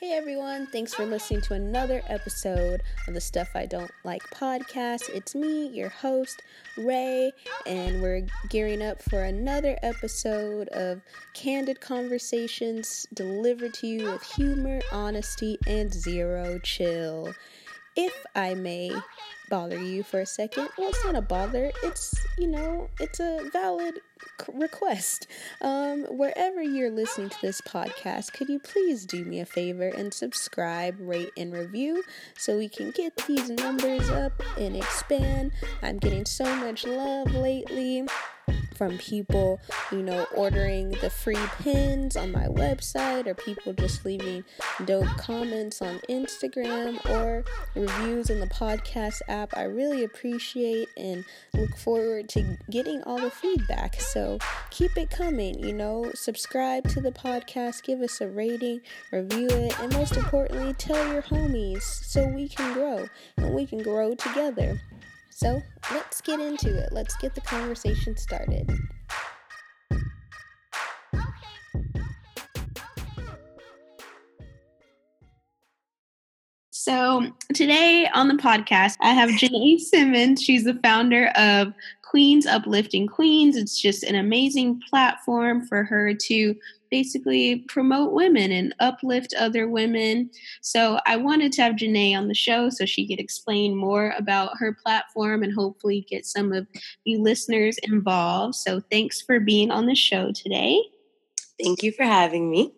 Hey everyone, thanks for listening to another episode of the Stuff I Don't Like podcast. It's me, your host, Ray, and we're gearing up for another episode of candid conversations delivered to you with humor, honesty, and zero chill. If I may bother you for a second, well, it's not a bother, it's a valid request. Wherever you're listening to this podcast, could you please do me a favor and subscribe, rate, and review so we can get these numbers up and expand? I'm getting so much love lately from people, ordering the free pins on my website, or people just leaving dope comments on Instagram or reviews in the podcast app. I really appreciate and look forward to getting all the feedback. So keep it coming, subscribe to the podcast, give us a rating, review it, and most importantly, tell your homies so we can grow and we can grow together. So let's get into it. Let's get the conversation started. So today on the podcast, I have J'nae Simmons. She's the founder of Queens Uplifting Queens. It's just an amazing platform for her to basically promote women and uplift other women. So I wanted to have J'nae on the show so she could explain more about her platform and hopefully get some of you listeners involved. So thanks for being on the show today. Thank you for having me.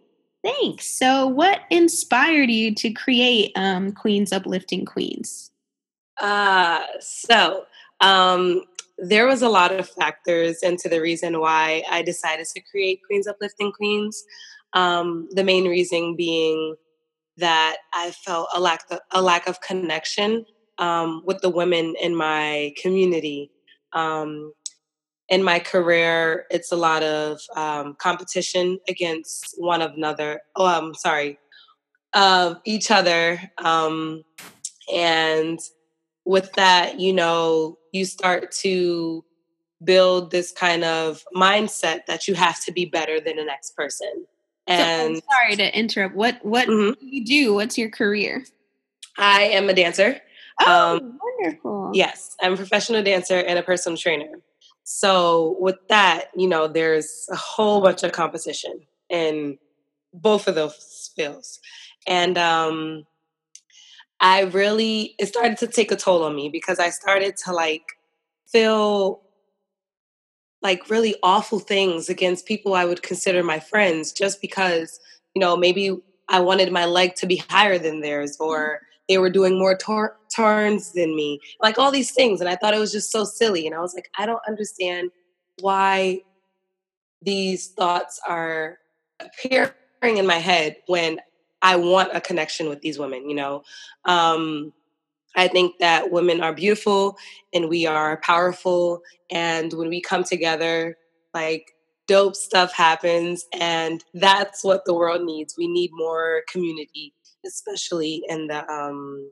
Thanks. So what inspired you to create Queens Uplifting Queens? There was a lot of factors into the reason why I decided to create Queens Uplifting Queens. The main reason being that I felt a lack of connection with the women in my community. In my career, it's a lot of competition against each other. And with that, you start to build this kind of mindset that you have to be better than the next person. And so, I'm sorry to interrupt. What do you do? What's your career? I am a dancer. Oh, wonderful. Yes. I'm a professional dancer and a personal trainer. So with that, there's a whole bunch of competition in both of those fields. And, it started to take a toll on me because I started to feel really awful things against people I would consider my friends just because, maybe I wanted my leg to be higher than theirs or they were doing more turns than me, all these things. And I thought it was just so silly. And I was like, I don't understand why these thoughts are appearing in my head when I want a connection with these women, I think that women are beautiful and we are powerful. And when we come together, dope stuff happens. And that's what the world needs. We need more community, especially in the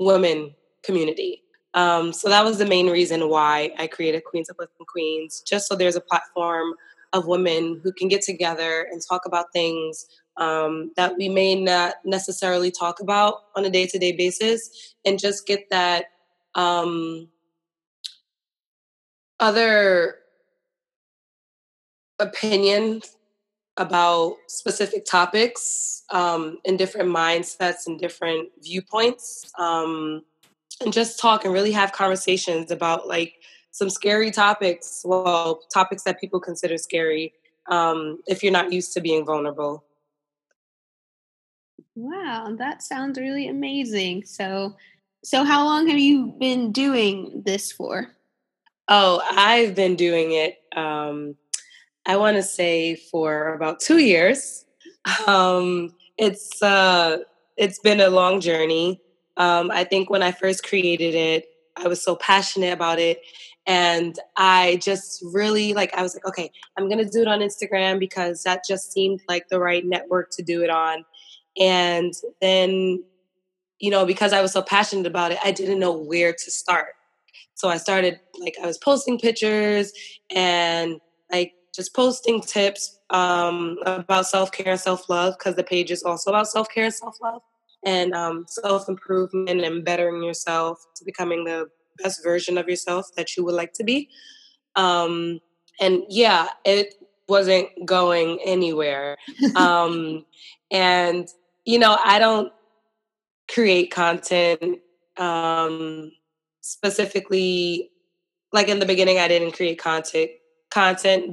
women community. So that was the main reason why I created Queens Uplifting Queens, just so there's a platform of women who can get together and talk about things that we may not necessarily talk about on a day-to-day basis, and just get that other opinion about specific topics and different mindsets and different viewpoints, and just talk and really have conversations about some scary topics, topics that people consider scary if you're not used to being vulnerable. Wow, that sounds really amazing. So how long have you been doing this for? Oh, I've been doing it, I want to say for about 2 years. It's been a long journey. I think when I first created it, I was so passionate about it. And I just really, I was like, okay, I'm going to do it on Instagram because that just seemed like the right network to do it on. And then, because I was so passionate about it, I didn't know where to start. So I started, I was posting pictures and just posting tips about self-care and self-love, because the page is also about self-care and self-love and self-improvement and bettering yourself to becoming the best version of yourself that you would like to be. And yeah, it wasn't going anywhere. And, you know, I don't create content specifically, like in the beginning, I didn't create content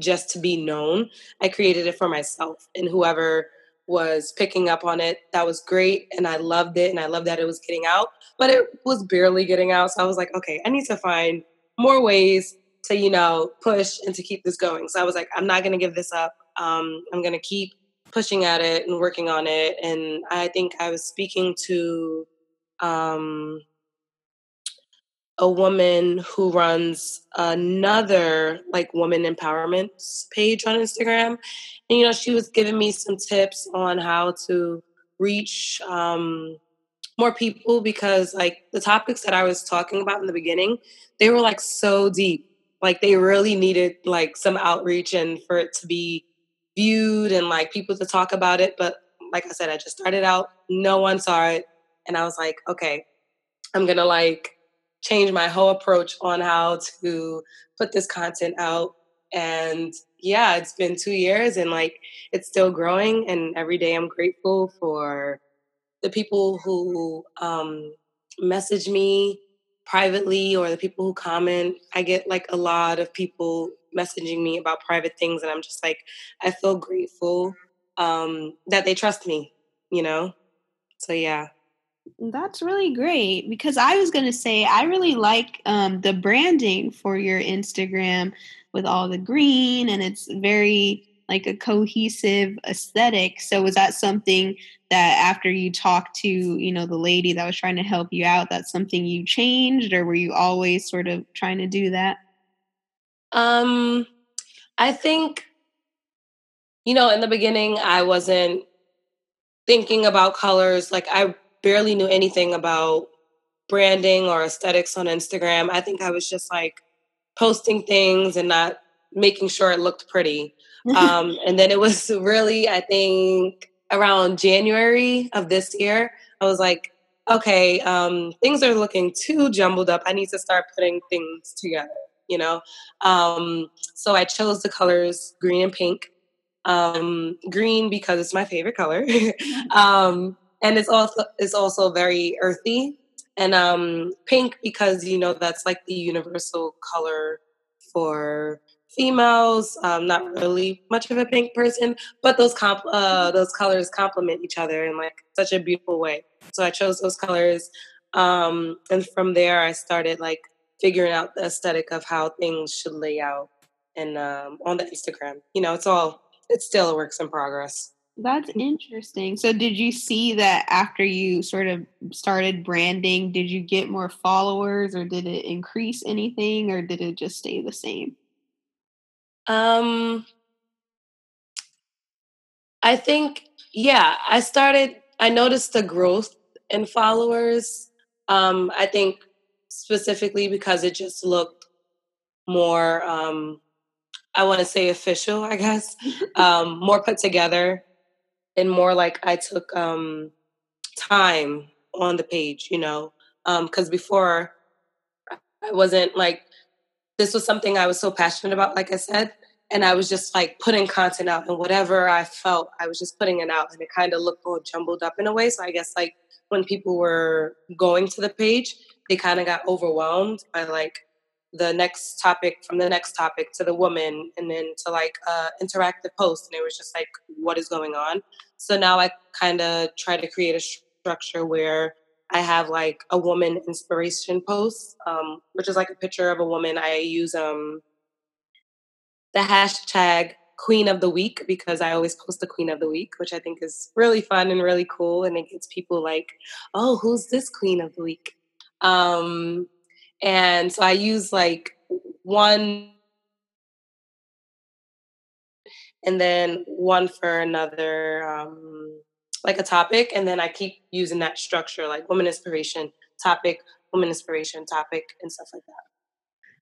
just to be known. I created it for myself, and whoever was picking up on it, that was great. And I loved it. And I loved that it was getting out, but it was barely getting out. So I was like, okay, I need to find more ways to, you know, push and to keep this going. So I was like, I'm not going to give this up. I'm going to keep pushing at it and working on it. And I think I was speaking to a woman who runs another like woman empowerment page on Instagram. And, you know, she was giving me some tips on how to reach more people, because like the topics that I was talking about in the beginning, they were like so deep. Like they really needed like some outreach and for it to be viewed and like people to talk about it. But like I said, I just started out, no one saw it. And I was like, okay, I'm going to like change my whole approach on how to put this content out. And yeah, it's been 2 years and like it's still growing. And every day I'm grateful for the people who message me privately or the people who comment. I get like a lot of people messaging me about private things, and I'm just like, I feel grateful that they trust me, you know? So yeah. That's really great, because I was going to say, I really like the branding for your Instagram with all the green, and it's very like a cohesive aesthetic. So was that something that after you talked to, you know, the lady that was trying to help you out, that's something you changed, or were you always sort of trying to do that? I think, you know, in the beginning, I wasn't thinking about colors. Like I barely knew anything about branding or aesthetics on Instagram. I think I was just like posting things and not making sure it looked pretty. And then it was really, I think around January of this year, I was like, okay, things are looking too jumbled up. I need to start putting things together, you know? So I chose the colors green and pink, green because it's my favorite color. And it's also very earthy, and pink because, you know, that's like the universal color for females. I'm not really much of a pink person, but those colors complement each other in like such a beautiful way. So I chose those colors, and from there I started like figuring out the aesthetic of how things should lay out, and on the Instagram, you know, it's still a works in progress. That's interesting. So did you see that after you sort of started branding, did you get more followers, or did it increase anything, or did it just stay the same? I think, yeah, I noticed the growth in followers. I think specifically because it just looked more, I want to say official, I guess, more put together. And more like I took time on the page, you know, because before I wasn't like, this was something I was so passionate about, like I said, and I was just like putting content out, and whatever I felt, I was just putting it out, and it kind of looked all jumbled up in a way. So I guess like when people were going to the page, they kind of got overwhelmed by like the next topic, from the next topic to the woman, and then to like interactive post, and it was just like, what is going on? So now I kind of try to create a structure where I have like a woman inspiration post, which is like a picture of a woman. I use the hashtag Queen of the Week, because I always post the Queen of the Week, which I think is really fun and really cool, and it gets people like, oh, who's this Queen of the Week? And so I use like one, and then one for another, like a topic. And then I keep using that structure, like woman inspiration, topic, and stuff like that.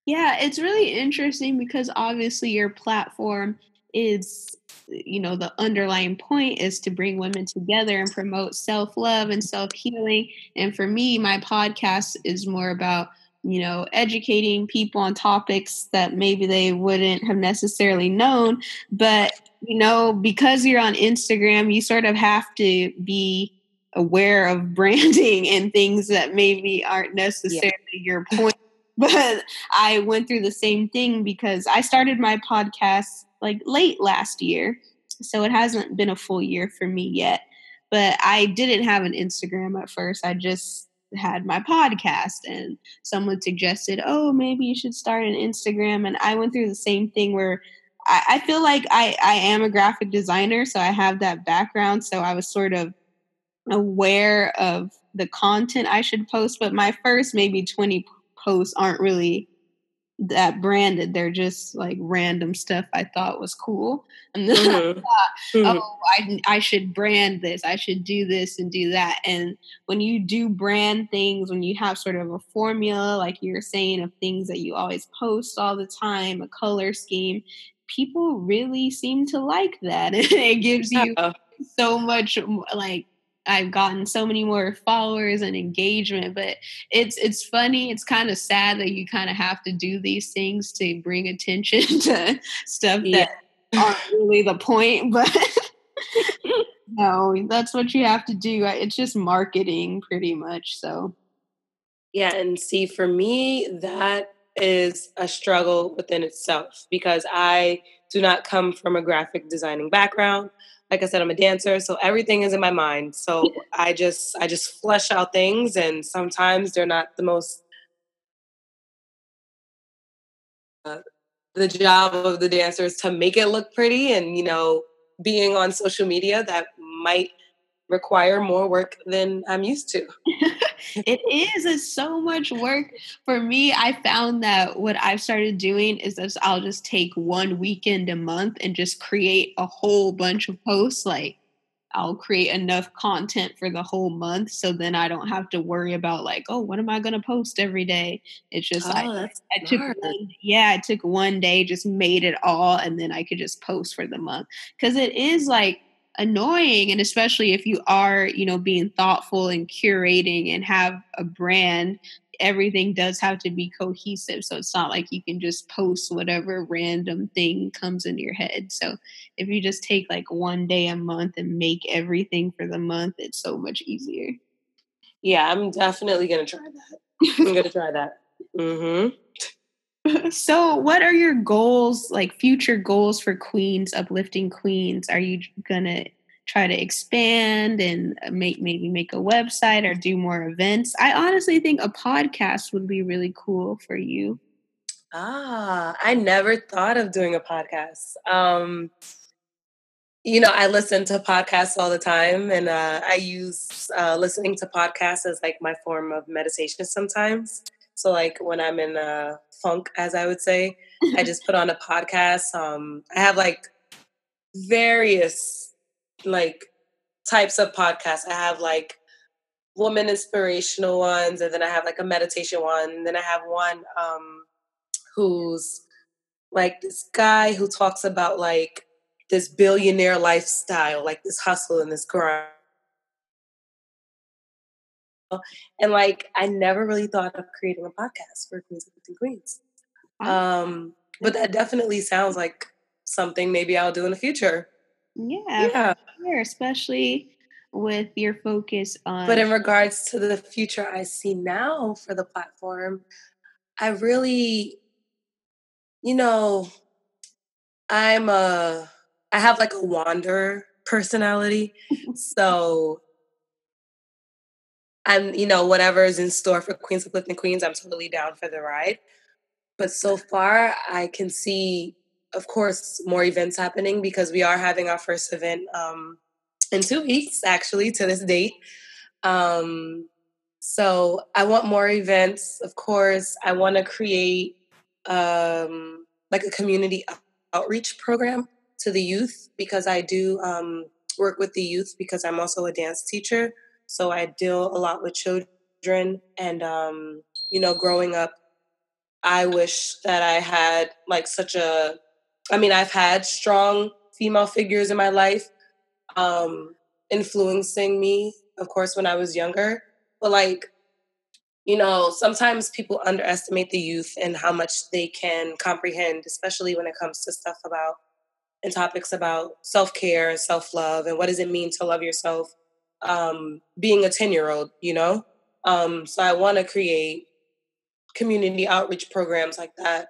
Yeah, it's really interesting because obviously your platform is, you know, the underlying point is to bring women together and promote self-love and self-healing. And for me, my podcast is more about, you know, educating people on topics that maybe they wouldn't have necessarily known. But, you know, because you're on Instagram, you sort of have to be aware of branding and things that maybe aren't necessarily your point. But I went through the same thing because I started my podcast like late last year. So it hasn't been a full year for me yet. But I didn't have an Instagram at first. I just had my podcast, and someone suggested, oh, maybe you should start an Instagram. And I went through the same thing where I feel like I am a graphic designer, so I have that background. So I was sort of aware of the content I should post, but my first maybe 20 posts aren't really that branded. They're just like random stuff I thought was cool. And then I thought, oh, I should brand this. I should do this and do that. And when you do brand things, when you have sort of a formula, like you're saying, of things that you always post all the time, a color scheme, people really seem to like that. It gives you so much, like, I've gotten so many more followers and engagement, but it's funny. It's kind of sad that you kind of have to do these things to bring attention to stuff that aren't really the point, but no, that's what you have to do. It's just marketing pretty much. So yeah. And see, for me, that is a struggle within itself because I do not come from a graphic designing background. Like I said, I'm a dancer, so everything is in my mind. So I just flesh out things, and sometimes they're not the most the job of the dancer is to make it look pretty, and, you know, being on social media, that might require more work than I'm used to. It is. It's so much work. For me, I found that what I've started doing is that I'll just take one weekend a month and just create a whole bunch of posts. Like, I'll create enough content for the whole month, so then I don't have to worry about like, oh, what am I going to post every day? It's just I took one day, just made it all, and then I could just post for the month. Because it is like annoying, and especially if you are, you know, being thoughtful and curating and have a brand, everything does have to be cohesive. So it's not like you can just post whatever random thing comes into your head. So if you just take like one day a month and make everything for the month, it's so much easier. Yeah, I'm definitely gonna try that. I'm gonna try that. Mm-hmm. So what are your goals, like future goals for Queens, Uplifting Queens? Are you going to try to expand and maybe make a website or do more events? I honestly think a podcast would be really cool for you. I never thought of doing a podcast. You know, I listen to podcasts all the time, and I use listening to podcasts as like my form of meditation sometimes. So like when I'm in a funk, as I would say, I just put on a podcast. I have like various like types of podcasts. I have like woman inspirational ones, and then I have like a meditation one. And then I have one who's like this guy who talks about like this billionaire lifestyle, like this hustle and this grind. And like, I never really thought of creating a podcast for Queens and Queens. But that definitely sounds like something maybe I'll do in the future. Yeah. Sure, especially with your focus on... But in regards to the future I see now for the platform, I really, you know, I have like a wanderer personality. So... And, you know, whatever is in store for Queens Uplifting Queens, I'm totally down for the ride. But so far, I can see, of course, more events happening because we are having our first event in 2 weeks, actually, to this date. So I want more events, of course. I want to create like a community outreach program to the youth, because I do work with the youth because I'm also a dance teacher. So I deal a lot with children, and, you know, growing up, I wish that I had like such a I mean, I've had strong female figures in my life influencing me, of course, when I was younger. But, like, you know, sometimes people underestimate the youth and how much they can comprehend, especially when it comes to stuff about and topics about self-care and self-love and what does it mean to love yourself being a 10-year-old, you know? So I want to create community outreach programs like that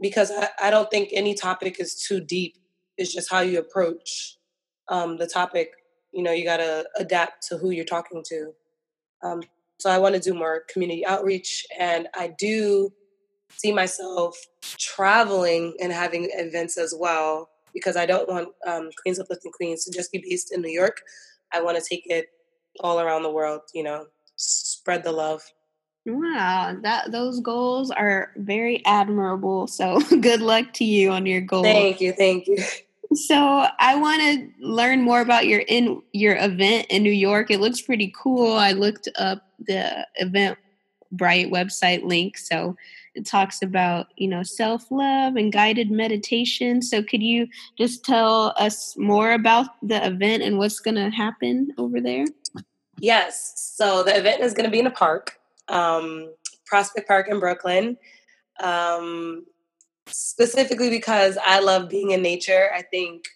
because I don't think any topic is too deep. It's just how you approach the topic. You know, you got to adapt to who you're talking to. So I want to do more community outreach, and I do see myself traveling and having events as well, because I don't want Queens Uplifting Queens to just be based in New York. I want to take it all around the world, you know, spread the love. Wow, those goals are very admirable. So good luck to you on your goals. Thank you, thank you. So I want to learn more about your event in New York. It looks pretty cool. I looked up the Eventbrite website link. So it talks about, you know, self-love and guided meditation. So could you just tell us more about the event and what's going to happen over there? Yes. So the event is going to be in a park, Prospect Park in Brooklyn. Specifically because I love being in nature. I think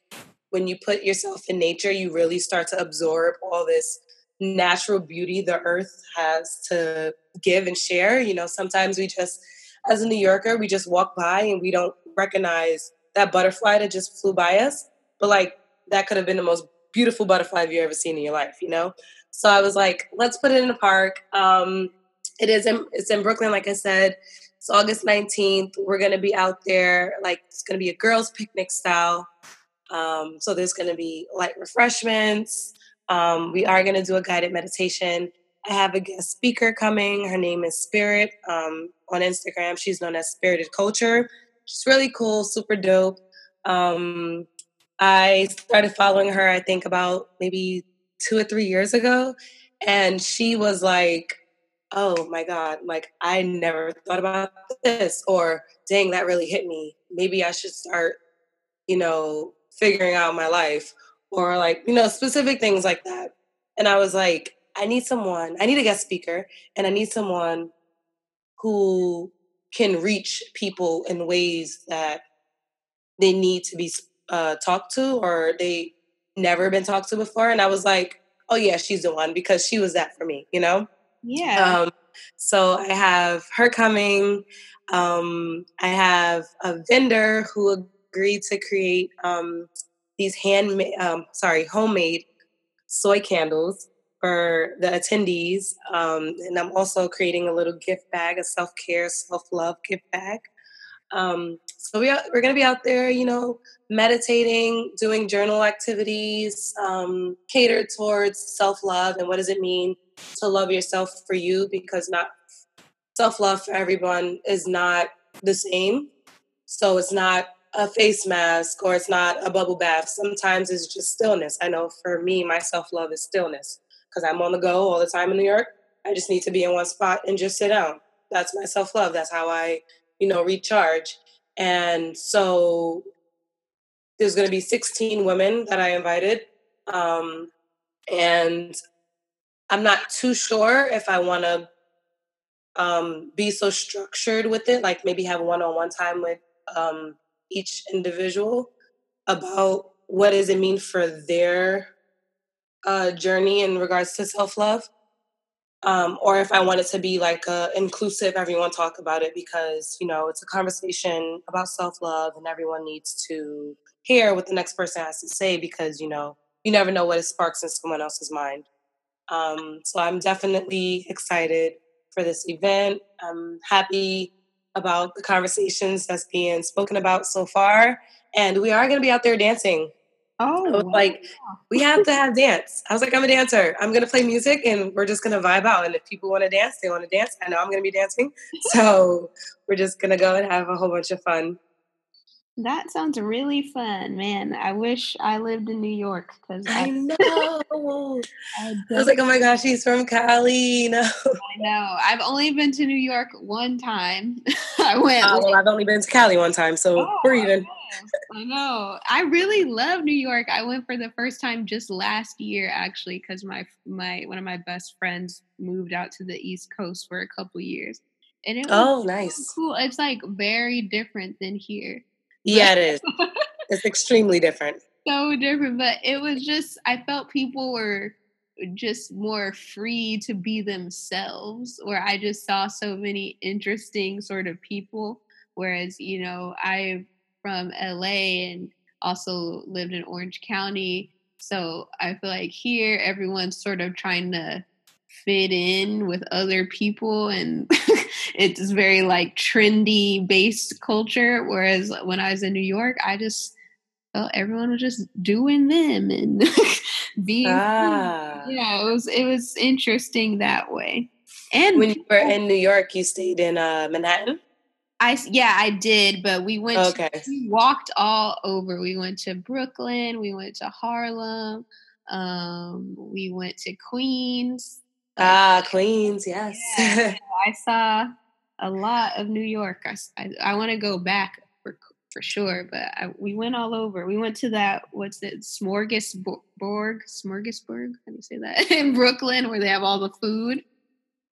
when you put yourself in nature, you really start to absorb all this natural beauty the earth has to give and share. You know, sometimes we just, as a New Yorker, we just walk by and we don't recognize that butterfly that just flew by us. But, like, that could have been the most beautiful butterfly you've ever seen in your life, you know? So I was like, let's put it in the park. It's in Brooklyn, like I said. It's August 19th. We're going to be out there. Like, it's going to be a girls' picnic style. So there's going to be light refreshments. We are going to do a guided meditation. I have a guest speaker coming. Her name is Spirit. On Instagram, she's known as Spirited Culture. She's really cool, super dope. I started following her, I think, about maybe 2 or 3 years ago. And she was like, oh my God, like, I never thought about this, or dang, that really hit me. Maybe I should start, you know, figuring out my life, or, like, you know, specific things like that. And I was like, I need a guest speaker, and I need someone who can reach people in ways that they need to be talked to, or they never been talked to before. And I was like, oh yeah, she's the one, because she was that for me, you know? Yeah. So I have her coming. I have a vendor who agreed to create these homemade soy candles for the attendees. And I'm also creating a little gift bag, a self-care, self-love gift bag. So we're going to be out there, you know, meditating, doing journal activities, catered towards self-love and what does it mean to love yourself for you, because not self-love for everyone is not the same. So it's not a face mask, or it's not a bubble bath. Sometimes it's just stillness. I know for me, my self-love is stillness, because I'm on the go all the time in New York. I just need to be in one spot and just sit down. That's my self-love. That's how I, you know, recharge. And so there's going to be 16 women that I invited. And I'm not too sure if I want to be so structured with it, like maybe have one-on-one time with each individual about what does it mean for their journey in regards to self-love, or if I want it to be like inclusive, everyone talk about it, because, you know, it's a conversation about self-love and everyone needs to hear what the next person has to say, because, you know, you never know what it sparks in someone else's mind. So I'm definitely excited for this event. I'm happy about the conversations that's being spoken about so far. And we are going to be out there dancing. Oh, I was like, we have to have dance. I was like, I'm a dancer. I'm going to play music and we're just going to vibe out. And if people want to dance, they want to dance. I know I'm going to be dancing. So we're just going to go and have a whole bunch of fun. That sounds really fun, man. I wish I lived in New York. Because I know. I was like, oh my gosh, she's from Cali. No. I know. I've only been to New York one time. I went. Well, I've only been to Cali one time, so we're even. I know. I really love New York. I went for the first time just last year, actually, because one of my best friends moved out to the East Coast for a couple years. And it was nice. Cool. It's like very different than here. Yeah, it is. It's extremely different. So different, but it was just, I felt people were just more free to be themselves, or I just saw so many interesting sort of people. Whereas, you know, I'm from LA and also lived in Orange County. So I feel like here, everyone's sort of trying to fit in with other people, and it's very like trendy based culture, whereas when I was in New York, I just felt everyone was just doing them and being it was interesting that way. And when you were in New York, you stayed in Manhattan? I did, but we went we walked all over. We went to Brooklyn, we went to Harlem, we went to Queens. Queens, yes. Yeah, I saw a lot of New York. I want to go back for sure, but we went all over. We went to that, what's it, Smorgasburg? How do you say that? In Brooklyn, where they have all the food.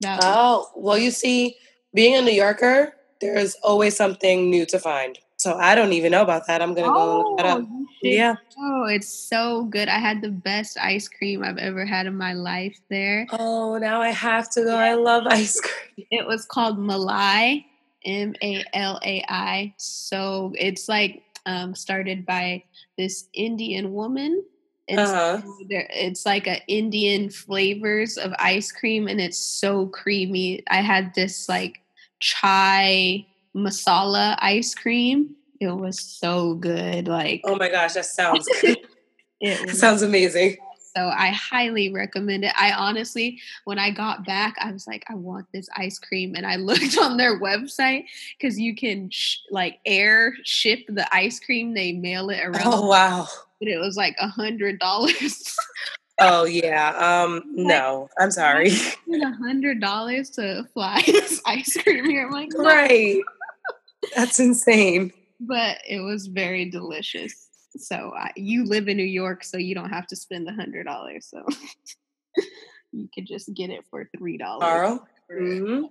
Well, you see, being a New Yorker, there's always something new to find. So I don't even know about that. I'm going to go look that up. Yeah. Oh, it's so good. I had the best ice cream I've ever had in my life there. Oh, now I have to go. I love ice cream. It was called Malai, Malai. So it's like started by this Indian woman. It's like a Indian flavors of ice cream, and it's so creamy. I had this like chai masala ice cream. It was so good. Like, oh my gosh, that sounds good. It sounds amazing. So I highly recommend it. I honestly, when I got back, I was like, I want this ice cream. And I looked on their website, because you can like air ship the ice cream. They mail it around. Oh, wow. But it was like $100. Oh, yeah. No, I'm sorry. $100 to fly this ice cream here. I'm like, no. Right. That's insane. But it was very delicious. So you live in New York, so you don't have to spend $100. So you could just get it for $3. Mm-hmm.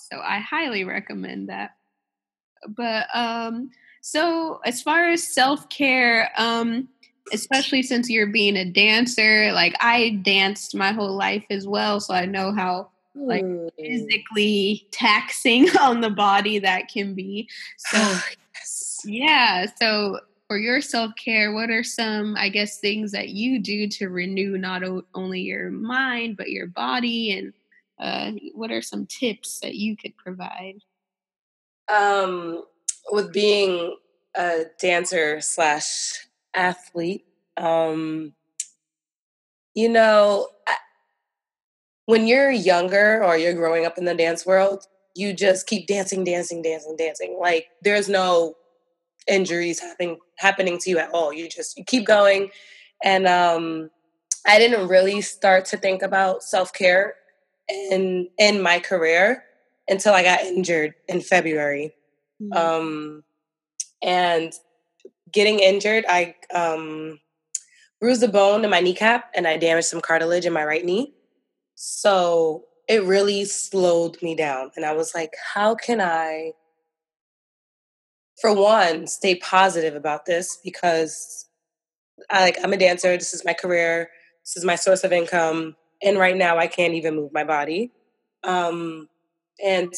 So I highly recommend that. But so as far as self-care, especially since you're being a dancer, like I danced my whole life as well. So I know how like physically taxing on the body that can be. So yeah. So for your self-care, what are some, I guess, things that you do to renew not only your mind, but your body? And what are some tips that you could provide? With being a dancer / athlete, you know, when you're younger or you're growing up in the dance world, you just keep dancing. Like, there's no injuries happening to you at all. You keep going. And I didn't really start to think about self-care in my career until I got injured in February. Mm-hmm. And getting injured, I bruised a bone in my kneecap and I damaged some cartilage in my right knee. So it really slowed me down. And I was like, how can I, for one, stay positive about this? Because I'm a dancer. This is my career. This is my source of income. And right now I can't even move my body. And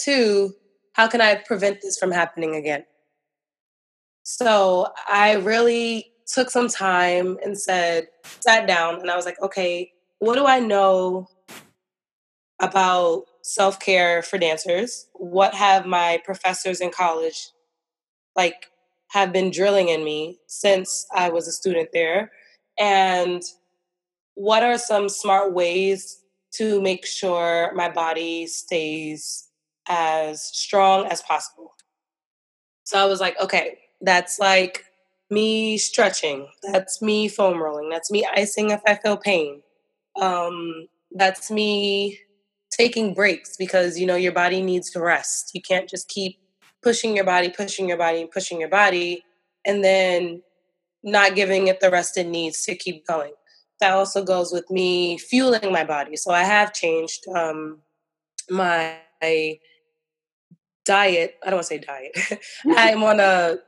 two, how can I prevent this from happening again? So I really took some time and sat down and I was like, okay, what do I know about self-care for dancers? What have my professors in college have been drilling in me since I was a student there? And what are some smart ways to make sure my body stays as strong as possible? So I was like, okay, That's like me stretching. That's me foam rolling. That's me icing if I feel pain. That's me taking breaks because, you know, your body needs to rest. You can't just keep pushing your body and then not giving it the rest it needs to keep going. That also goes with me fueling my body. So I have changed my diet. I don't want to say diet. I'm on a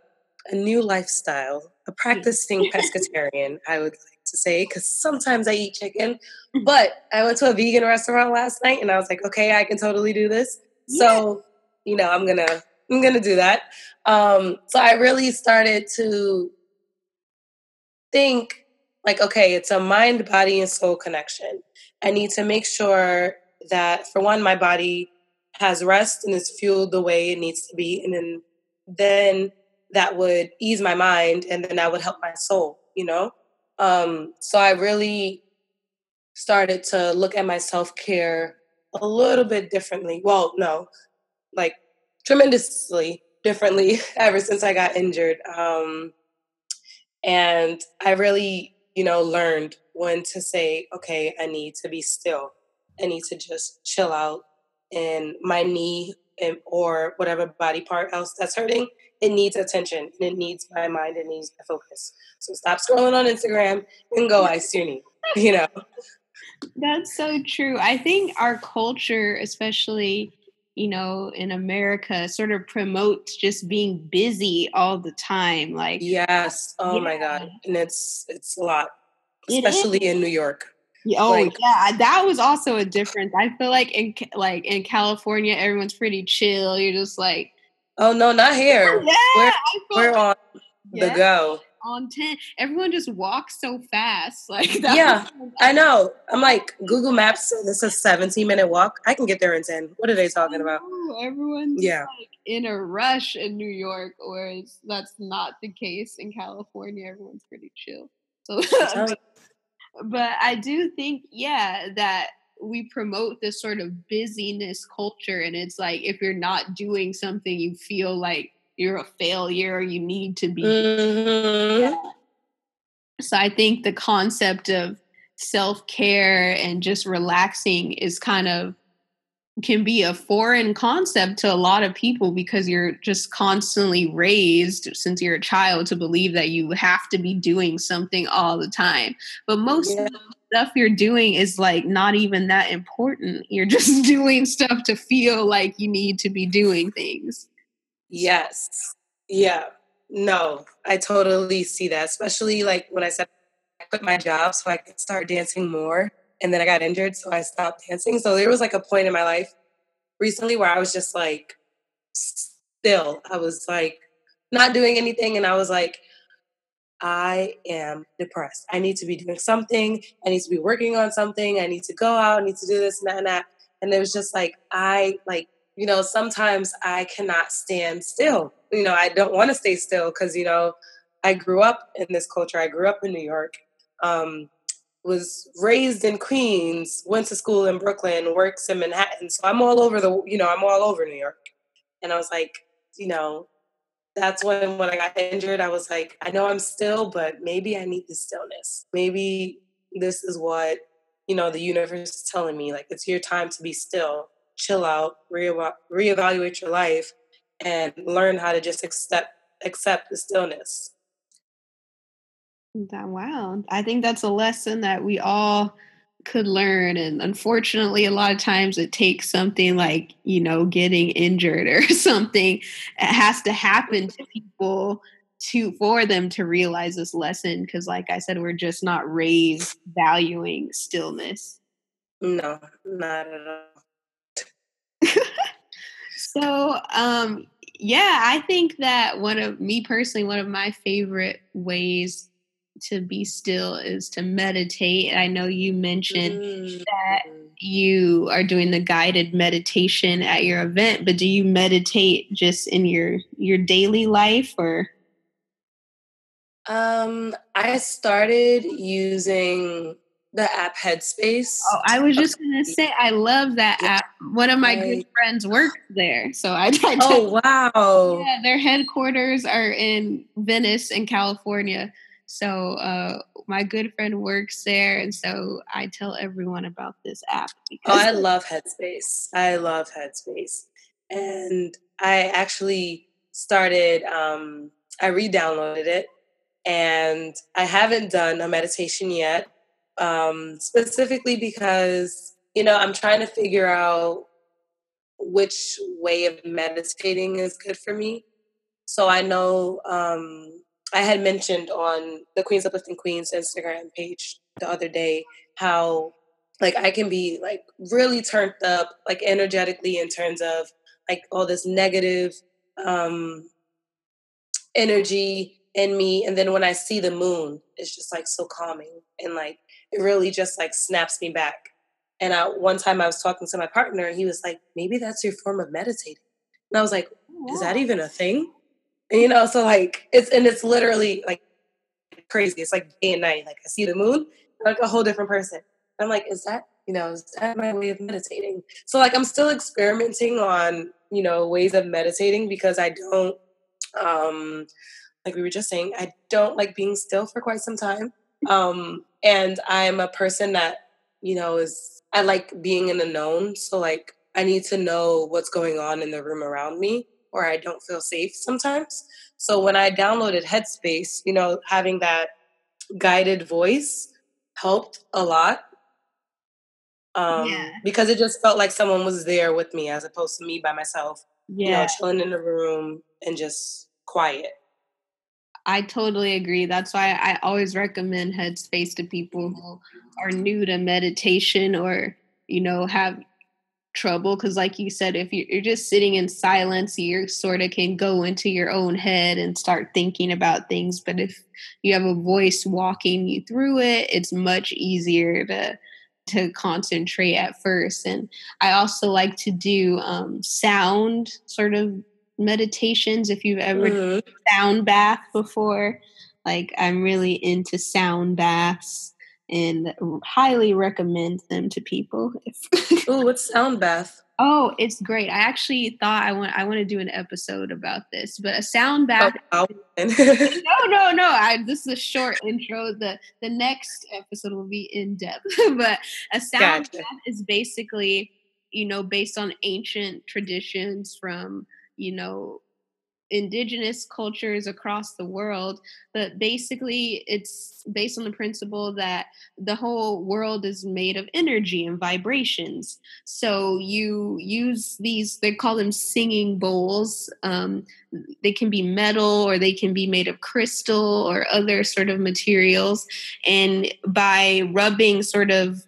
new lifestyle, a practicing pescatarian, I would like to say, because sometimes I eat chicken. But I went to a vegan restaurant last night, and I was like, okay, I can totally do this. Yeah. So, you know, I'm gonna do that. So I really started to think, like, okay, it's a mind, body, and soul connection. I need to make sure that, for one, my body has rest and is fueled the way it needs to be. And then that would ease my mind, and then that would help my soul, you know? So I really started to look at my self-care a little bit differently. Well, no, like tremendously differently ever since I got injured. And I really, you know, learned when to say, okay, I need to be still. I need to just chill out, and my knee or whatever body part else that's hurting, it needs attention, and it needs my mind, it needs my focus. So stop scrolling on Instagram and go ice your knee, you know. That's so true. I think our culture, especially, you know, in America, sort of promotes just being busy all the time. Like, yes. Oh yeah. My God. And it's a lot, especially in New York. Oh, like, yeah. That was also a difference. I feel like in California, everyone's pretty chill. You're just like, oh no, not here. Yeah, we're on the go. On 10. Everyone just walks so fast. Like, that I know. I'm like, Google Maps, this is a 17-minute walk. I can get there in 10. What are they talking about? Everyone's like in a rush in New York, whereas that's not the case in California. Everyone's pretty chill. So, but I do think, that we promote this sort of busyness culture, and it's like, if you're not doing something, you feel like you're a failure, you need to be. Mm-hmm. Yeah. So I think the concept of self-care and just relaxing is can be a foreign concept to a lot of people, because you're just constantly raised since you're a child to believe that you have to be doing something all the time. But most of the stuff you're doing is like not even that important. You're just doing stuff to feel like you need to be doing things. Yes. Yeah. No, I totally see that. Especially like when I said I quit my job so I could start dancing more, and then I got injured, so I stopped dancing. So there was like a point in my life recently where I was just like still. I was like not doing anything, and I was like, I am depressed. I need to be doing something. I need to be working on something. I need to go out. I need to do this and that and that. And it was just like, you know, sometimes I cannot stand still. You know, I don't want to stay still because, you know, I grew up in this culture. I grew up in New York, was raised in Queens, went to school in Brooklyn, works in Manhattan. So I'm all over New York. And I was like, you know, that's when I got injured, I was like, I know I'm still, but maybe I need the stillness. Maybe this is what, you know, the universe is telling me. Like, it's your time to be still. Chill out, reevaluate your life, and learn how to just accept the stillness. Wow. I think that's a lesson that we all could learn. And unfortunately, a lot of times it takes something like, you know, getting injured or something. It has to happen to people for them to realize this lesson. Because like I said, we're just not raised valuing stillness. No, not at all. So, I think that one of my favorite ways to be still is to meditate. And I know you mentioned that you are doing the guided meditation at your event, but do you meditate just in your daily life or? I started using the app Headspace. Oh, I was just going to say, I love that app. One of my good friends works there. So I tried to. Oh, wow. Yeah, their headquarters are in Venice in California. So my good friend works there. And so I tell everyone about this app. Oh, I love Headspace. I love Headspace. And I actually started, I re-downloaded it. And I haven't done a meditation yet, specifically because, you know, I'm trying to figure out which way of meditating is good for me. So I know I had mentioned on the Queens Uplifting Queens Instagram page the other day how, like, I can be, like, really turned up, like, energetically in terms of, like, all this negative energy in me, and then when I see the moon, it's just like so calming, and like it really just like snaps me back. And one time I was talking to my partner, and he was like, "Maybe that's your form of meditating." And I was like, "Is that even a thing?" And, you know, so like it's literally like crazy. It's like day and night. Like I see the moon, I'm like a whole different person. And I'm like, is that my way of meditating? So like I'm still experimenting on, you know, ways of meditating because I don't. Like we were just saying, I don't like being still for quite some time. And I'm a person that, you know, I like being in the known. So like, I need to know what's going on in the room around me, or I don't feel safe sometimes. So when I downloaded Headspace, you know, having that guided voice helped a lot. Because it just felt like someone was there with me as opposed to me by myself, you know, chilling in the room and just quiet. I totally agree. That's why I always recommend Headspace to people who are new to meditation or, you know, have trouble. Because like you said, if you're just sitting in silence, you sort of can go into your own head and start thinking about things. But if you have a voice walking you through it, it's much easier to concentrate at first. And I also like to do sound sort of meditations. If you've ever done a sound bath before, like I'm really into sound baths and highly recommend them to people. Oh, what's sound bath? Oh, it's great. I actually thought I want to do an episode about this, but a sound bath. Oh, no. This is a short intro. The next episode will be in depth, but a sound bath is basically, you know, based on ancient traditions from, you know, indigenous cultures across the world. But basically it's based on the principle that the whole world is made of energy and vibrations. So you use these, they call them singing bowls. They can be metal or they can be made of crystal or other sort of materials. And by rubbing sort of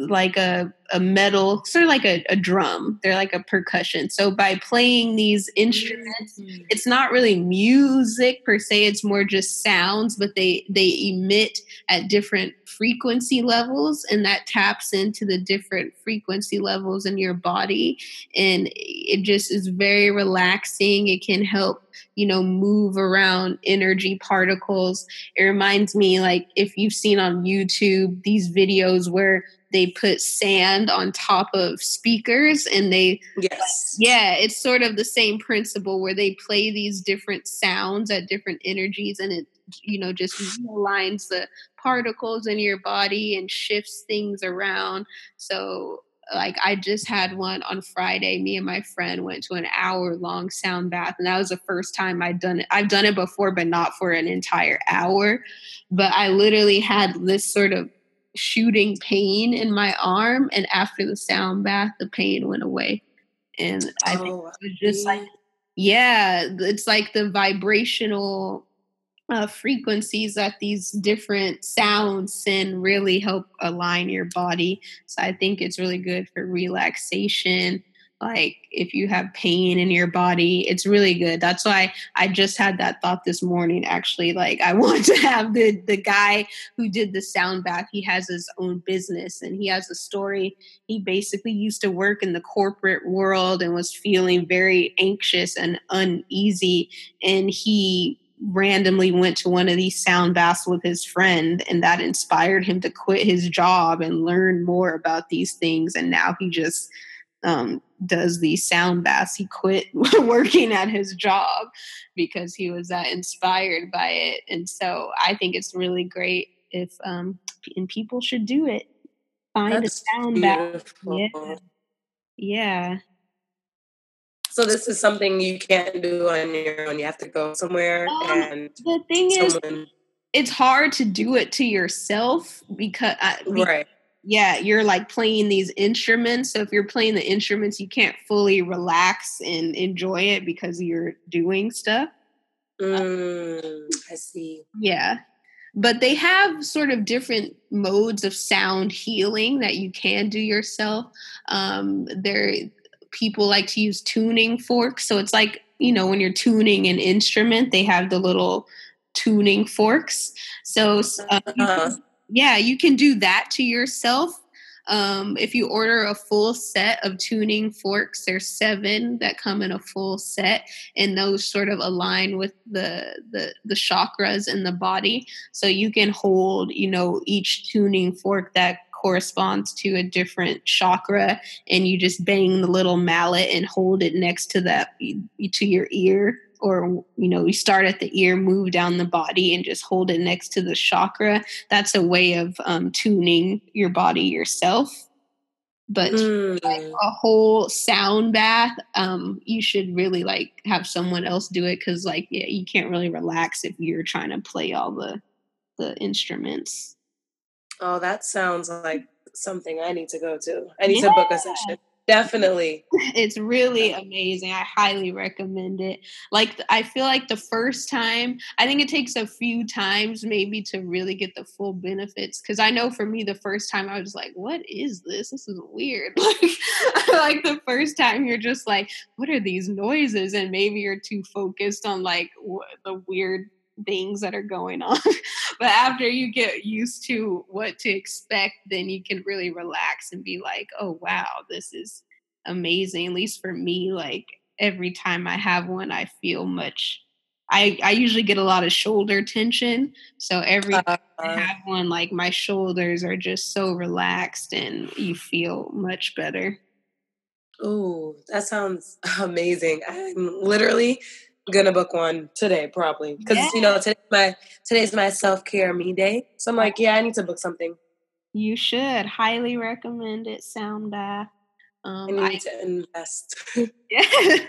like a metal, sort of like a drum. They're like a percussion. So by playing these instruments, it's not really music per se. It's more just sounds, but they emit at different frequency levels, and that taps into the different frequency levels in your body. And it just is very relaxing. It can help, you know, move around energy particles. It reminds me, like, if you've seen on YouTube, these videos where they put sand on top of speakers and they, it's sort of the same principle where they play these different sounds at different energies, and it, you know, just aligns the particles in your body and shifts things around. So like I just had one on Friday. Me and my friend went to an hour-long sound bath, and that was the first time I'd done it. I've done it before, but not for an entire hour. But I literally had this sort of shooting pain in my arm, and after the sound bath, the pain went away. And I think it was just like, it's like the vibrational frequencies that these different sounds send really help align your body. So I think it's really good for relaxation. Like if you have pain in your body, it's really good. That's why I just had that thought this morning, actually. Like I want to have the guy who did the sound bath. He has his own business and he has a story. He basically used to work in the corporate world and was feeling very anxious and uneasy. And he randomly went to one of these sound baths with his friend, and that inspired him to quit his job and learn more about these things. And now he just does these sound baths. He quit working at his job because he was that inspired by it. And so I think it's really great if, and people should do it. Find That's a sound bath. Yeah. Yeah. So this is something you can't do on your own. You have to go somewhere. And the thing is, it's hard to do it to yourself because yeah, you're like playing these instruments. So if you're playing the instruments, you can't fully relax and enjoy it because you're doing stuff. I see. Yeah. But they have sort of different modes of sound healing that you can do yourself. People like to use tuning forks. So it's like, you know, when you're tuning an instrument, they have the little tuning forks. So you can do that to yourself. If you order a full set of tuning forks, there's 7 that come in a full set, and those sort of align with the chakras in the body. So you can hold, you know, each tuning fork that corresponds to a different chakra, and you just bang the little mallet and hold it next to to your ear. Or, you know, we start at the ear, move down the body, and just hold it next to the chakra. That's a way of tuning your body yourself. But like a whole sound bath, you should really like have someone else do it, because like, yeah, you can't really relax if you're trying to play all the instruments. Oh, that sounds like something I need to go to. I need to book a session. Definitely. It's really amazing. I highly recommend it. Like, I feel like the first time, I think it takes a few times maybe to really get the full benefits. Because I know for me, the first time I was like, what is this? This is weird. Like the first time you're just like, what are these noises? And maybe you're too focused on like the weird things that are going on. But after you get used to what to expect, then you can really relax and be like, oh wow, this is amazing. At least for me, like every time I have one, I feel much, I usually get a lot of shoulder tension. So every time I have one, like my shoulders are just so relaxed and you feel much better. Oh, that sounds amazing. I'm literally gonna book one today, probably, because you know, today's my self-care me day. So I'm like, yeah, I need to book something. You should. Highly recommend it. Sound bath. I need to invest. Yeah,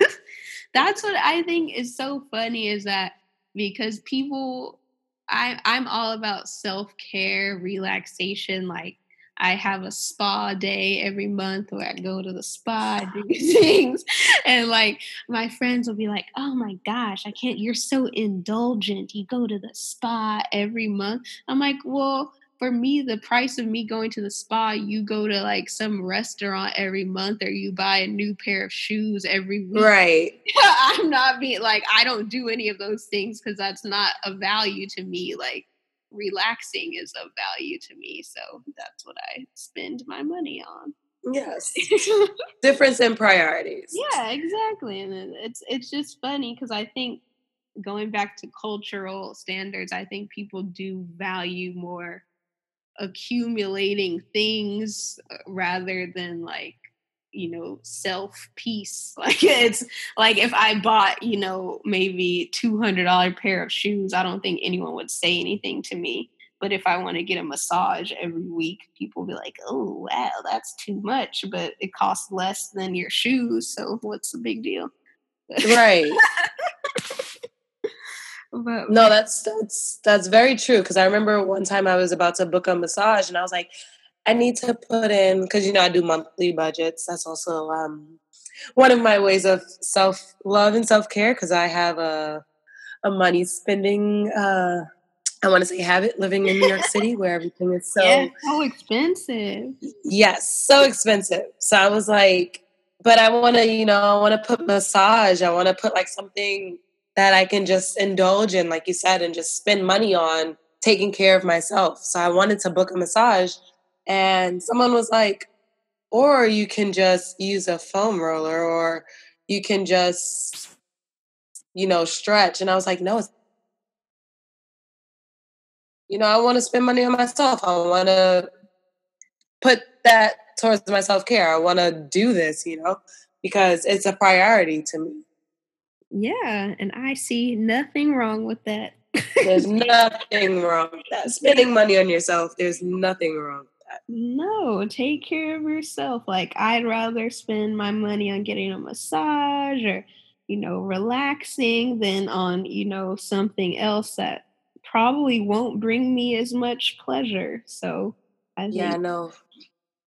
that's what I think is so funny, is that because people, I'm all about self-care, relaxation, like. I have a spa day every month where I go to the spa, I do things. And like my friends will be like, oh my gosh, I can't, you're so indulgent. You go to the spa every month. I'm like, well, for me, the price of me going to the spa, you go to like some restaurant every month, or you buy a new pair of shoes every week. Right. I'm not being like, I don't do any of those things because that's not a value to me. Like, relaxing is of value to me, so that's what I spend my money on. Yes. Difference in priorities. Yeah, exactly. And it's just funny because I think, going back to cultural standards, I think people do value more accumulating things rather than like, you know, self peace. Like, it's like if I bought, you know, maybe $200 pair of shoes, I don't think anyone would say anything to me. But if I want to get a massage every week, people be like, oh wow, that's too much, but it costs less than your shoes, so what's the big deal? Right. But no, that's very true, because I remember one time I was about to book a massage and I was like, I need to put in, because, you know, I do monthly budgets. That's also one of my ways of self-love and self-care, because I have a money spending, I want to say habit, living in New York City, where everything is so expensive. Yes, so expensive. So I was like, but I want to put massage. I want to put like something that I can just indulge in, like you said, and just spend money on taking care of myself. So I wanted to book a massage. And someone was like, or you can just use a foam roller, or you can just, you know, stretch. And I was like, no, it's You know, I want to spend money on myself. I want to put that towards my self-care. I want to do this, you know, because it's a priority to me. Yeah, and I see nothing wrong with that. There's nothing wrong with that. Spending money on yourself, there's nothing wrong with that. No, take care of yourself. Like, I'd rather spend my money on getting a massage or, you know, relaxing than on, you know, something else that probably won't bring me as much pleasure. So I think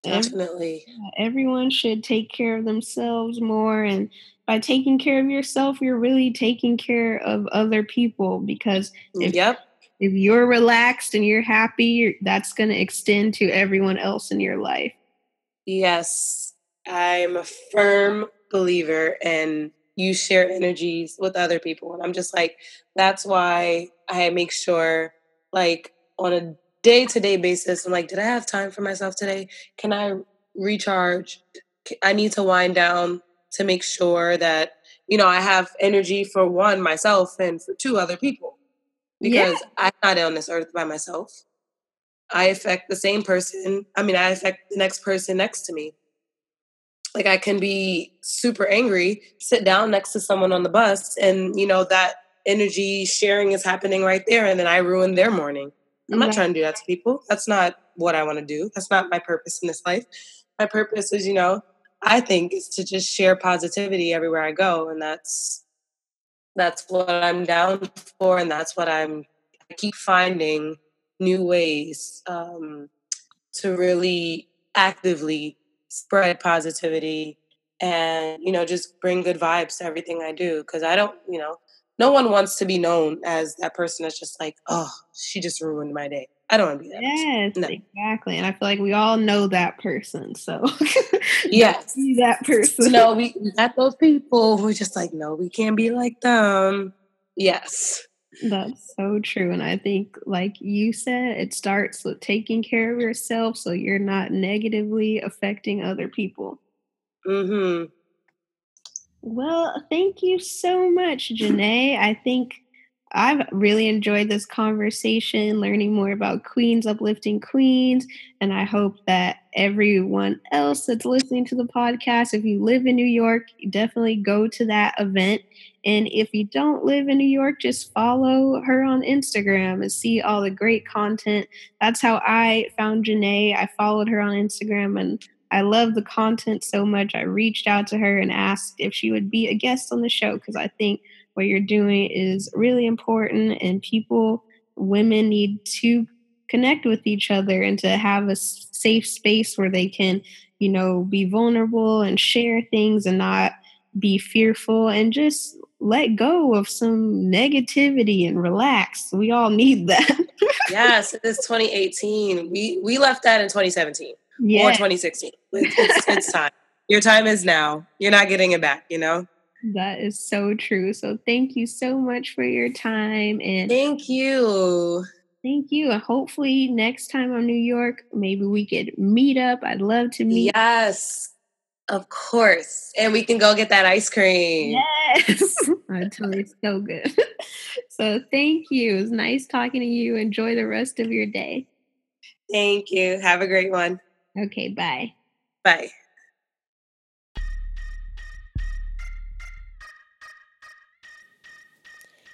definitely everyone should take care of themselves more, and by taking care of yourself, you're really taking care of other people, because if you're relaxed and you're happy, that's going to extend to everyone else in your life. Yes, I'm a firm believer in you share energies with other people. And I'm just like, that's why I make sure, like, on a day-to-day basis, I'm like, did I have time for myself today? Can I recharge? I need to wind down to make sure that, you know, I have energy for one, myself, and for two, other people. Because I'm not on this earth by myself. I affect the same person. I mean, I affect the next person next to me. Like, I can be super angry, sit down next to someone on the bus, and, you know, that energy sharing is happening right there, and then I ruin their morning. I'm not trying to do that to people. That's not what I want to do. That's not my purpose in this life. My purpose is, you know, I think, is to just share positivity everywhere I go, and that's what I'm down for, and that's what I keep finding new ways to really actively spread positivity and, you know, just bring good vibes to everything I do. Because I don't, you know, no one wants to be known as that person that's just like, oh, she just ruined my day. I don't want to be that person. No. Exactly. And I feel like we all know that person. So yes, that person. No, we got those people. We're just like, no, we can't be like them. Yes. That's so true. And I think, like you said, it starts with taking care of yourself so you're not negatively affecting other people. Mm-hmm. Well, thank you so much, J'nae. I think I've really enjoyed this conversation, learning more about Queens Uplifting Queens. And I hope that everyone else that's listening to the podcast, if you live in New York, definitely go to that event. And if you don't live in New York, just follow her on Instagram and see all the great content. That's how I found J'nae. I followed her on Instagram, and I love the content so much. I reached out to her and asked if she would be a guest on the show, because I think what you're doing is really important, and people, women, need to connect with each other and to have a safe space where they can, you know, be vulnerable and share things and not be fearful and just let go of some negativity and relax. We all need that. Yes, it's 2018. We left that in 2017 or 2016. It's time. Your time is now. You're not getting it back, you know? That is so true. So thank you so much for your time. And thank you. Thank you. And hopefully next time I'm in New York, maybe we could meet up. I'd love to meet. Yes. Of course. And we can go get that ice cream. Yes. I tell you, it's so good. So thank you. It was nice talking to you. Enjoy the rest of your day. Thank you. Have a great one. Okay. Bye. Bye.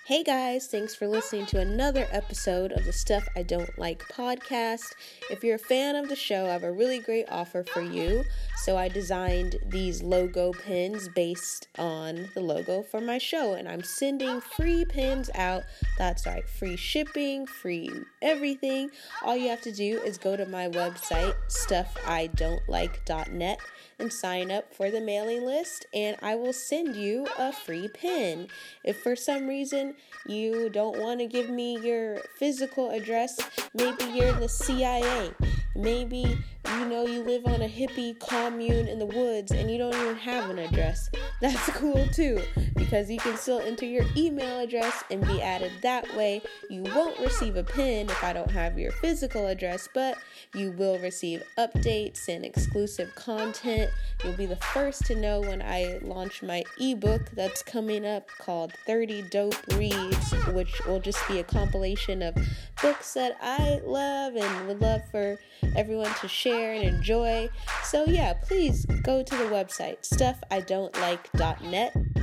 Hey guys, thanks for listening to another episode of the Stuff I Don't Like podcast. If you're a fan of the show, I have a really great offer for you. So I designed these logo pins based on the logo for my show, and I'm sending free pins out. That's right, free shipping, free everything. All you have to do is go to my website, stuffidontlike.net, and sign up for the mailing list, and I will send you a free pin. If for some reason you don't want to give me your physical address, maybe you're in the CIA, maybe You know, you live on a hippie commune in the woods and you don't even have an address. That's cool too, because you can still enter your email address and be added that way. You won't receive a pin if I don't have your physical address, but you will receive updates and exclusive content. You'll be the first to know when I launch my ebook that's coming up called 30 Dope Reads, which will just be a compilation of books that I love and would love for everyone to share and enjoy. So yeah, please go to the website, stuffidon'tlike.net.